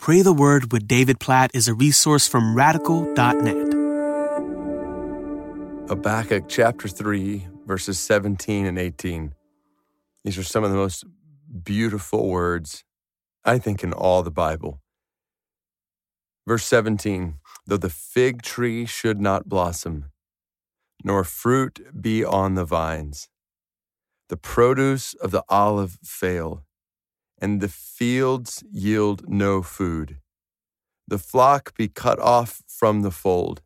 Pray the Word with David Platt is a resource from Radical.net. Habakkuk chapter 3, verses 17 and 18. These are some of the most beautiful words, I think, in all the Bible. Verse 17, though the fig tree should not blossom, nor fruit be on the vines, the produce of the olive fail, and the fields yield no food. The flock be cut off from the fold,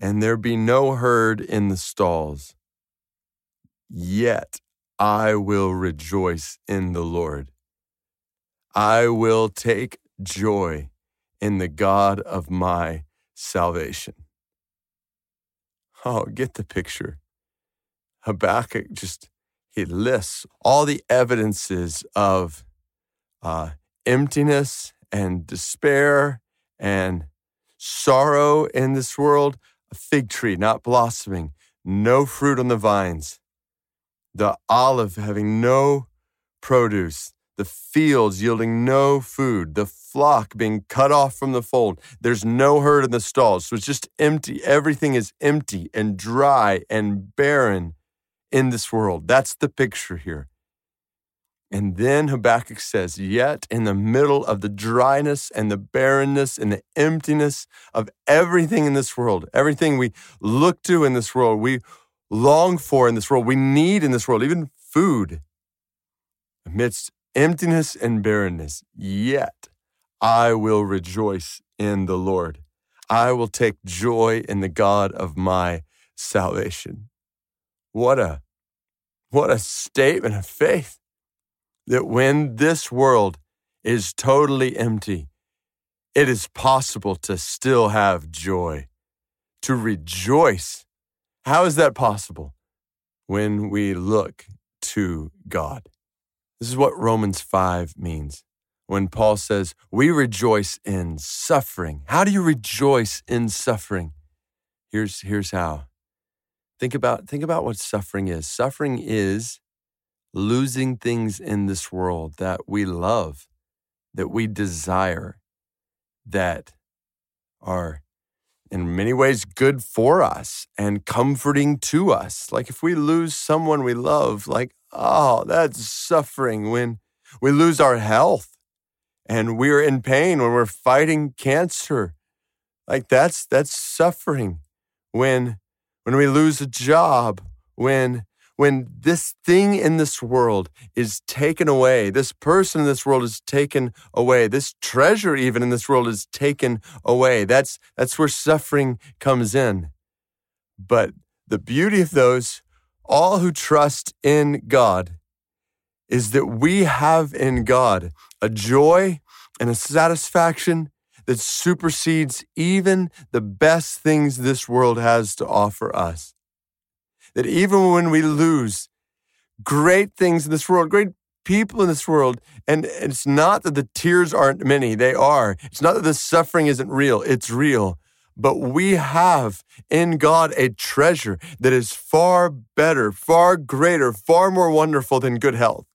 and there be no herd in the stalls. Yet I will rejoice in the Lord. I will take joy in the God of my salvation. Oh, get the picture. Habakkuk he lists all the evidences of emptiness and despair and sorrow in this world. A fig tree not blossoming, no fruit on the vines, the olive having no produce, the fields yielding no food, the flock being cut off from the fold. There's no herd in the stalls, so it's just empty. Everything is empty and dry and barren in this world. That's the picture here. And then Habakkuk says, yet in the middle of the dryness and the barrenness and the emptiness of everything in this world, everything we look to in this world, we long for in this world, we need in this world, even food, amidst emptiness and barrenness, yet I will rejoice in the Lord. I will take joy in the God of my salvation. What a statement of faith, that when this world is totally empty, it is possible to still have joy, to rejoice. How is that possible? When we look to God. This is what Romans 5 means when Paul says, we rejoice in suffering. How do you rejoice in suffering? Here's how. Think about what suffering is. Suffering is losing things in this world that we love, that we desire, that are in many ways good for us and comforting to us. Like if we lose someone we love, oh, that's suffering. When we lose our health and we're in pain, when we're fighting cancer, that's suffering. When we lose a job, when this thing in this world is taken away, this person in this world is taken away, this treasure even in this world is taken away, that's where suffering comes in. But the beauty of all who trust in God is that we have in God a joy and a satisfaction that supersedes even the best things this world has to offer us. That even when we lose great things in this world, great people in this world, and it's not that the tears aren't many, they are. It's not that the suffering isn't real, it's real. But we have in God a treasure that is far better, far greater, far more wonderful than good health.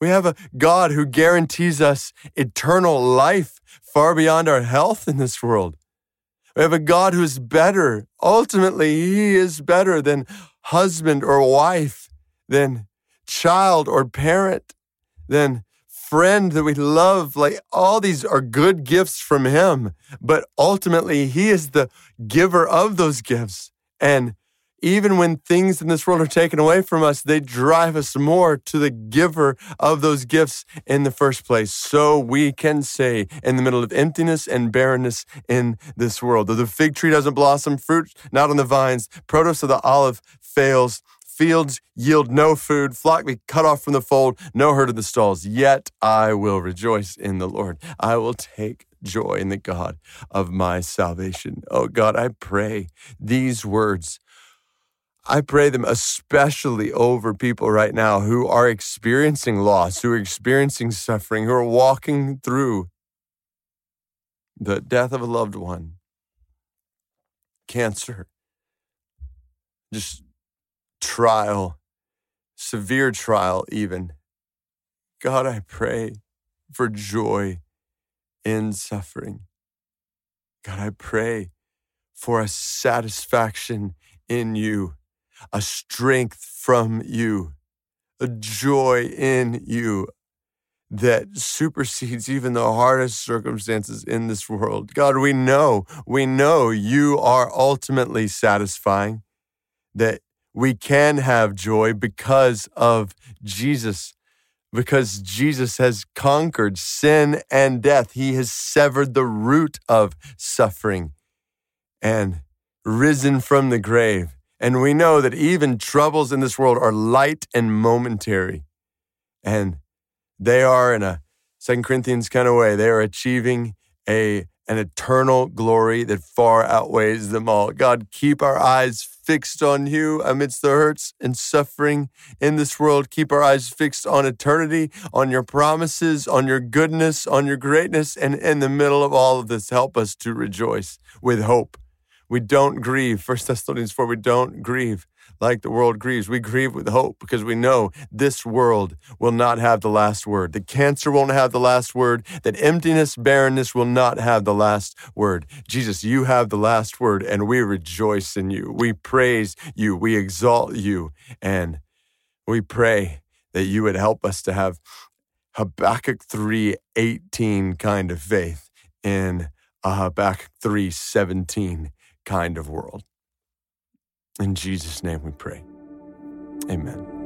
We have a God who guarantees us eternal life far beyond our health in this world. We have a God who is better. Ultimately, He is better than husband or wife, than child or parent, than friend that we love. All these are good gifts from Him, but ultimately He is the giver of those gifts. And even when things in this world are taken away from us, they drive us more to the giver of those gifts in the first place. So we can say, in the middle of emptiness and barrenness in this world, though the fig tree doesn't blossom, fruit not on the vines, produce of the olive fails, fields yield no food, flock be cut off from the fold, no herd in the stalls. Yet I will rejoice in the Lord. I will take joy in the God of my salvation. Oh God, I pray these words. I pray them especially over people right now who are experiencing loss, who are experiencing suffering, who are walking through the death of a loved one, cancer, trial, severe trial even. God, I pray for joy in suffering. God, I pray for a satisfaction in you, a strength from you, a joy in you that supersedes even the hardest circumstances in this world. God, we know you are ultimately satisfying, that we can have joy because of Jesus, because Jesus has conquered sin and death. He has severed the root of suffering and risen from the grave. And we know that even troubles in this world are light and momentary. And they are, in a Second Corinthians kind of way, they are achieving an eternal glory that far outweighs them all. God, keep our eyes fixed on you amidst the hurts and suffering in this world. Keep our eyes fixed on eternity, on your promises, on your goodness, on your greatness. And in the middle of all of this, help us to rejoice with hope. We don't grieve. 1 Thessalonians 4, we don't grieve like the world grieves. We grieve with hope because we know this world will not have the last word. That cancer won't have the last word. That emptiness, barrenness will not have the last word. Jesus, you have the last word, and we rejoice in you. We praise you. We exalt you. And we pray that you would help us to have Habakkuk 3:18 kind of faith in a Habakkuk 3:17 kind of world. In Jesus' name we pray. Amen.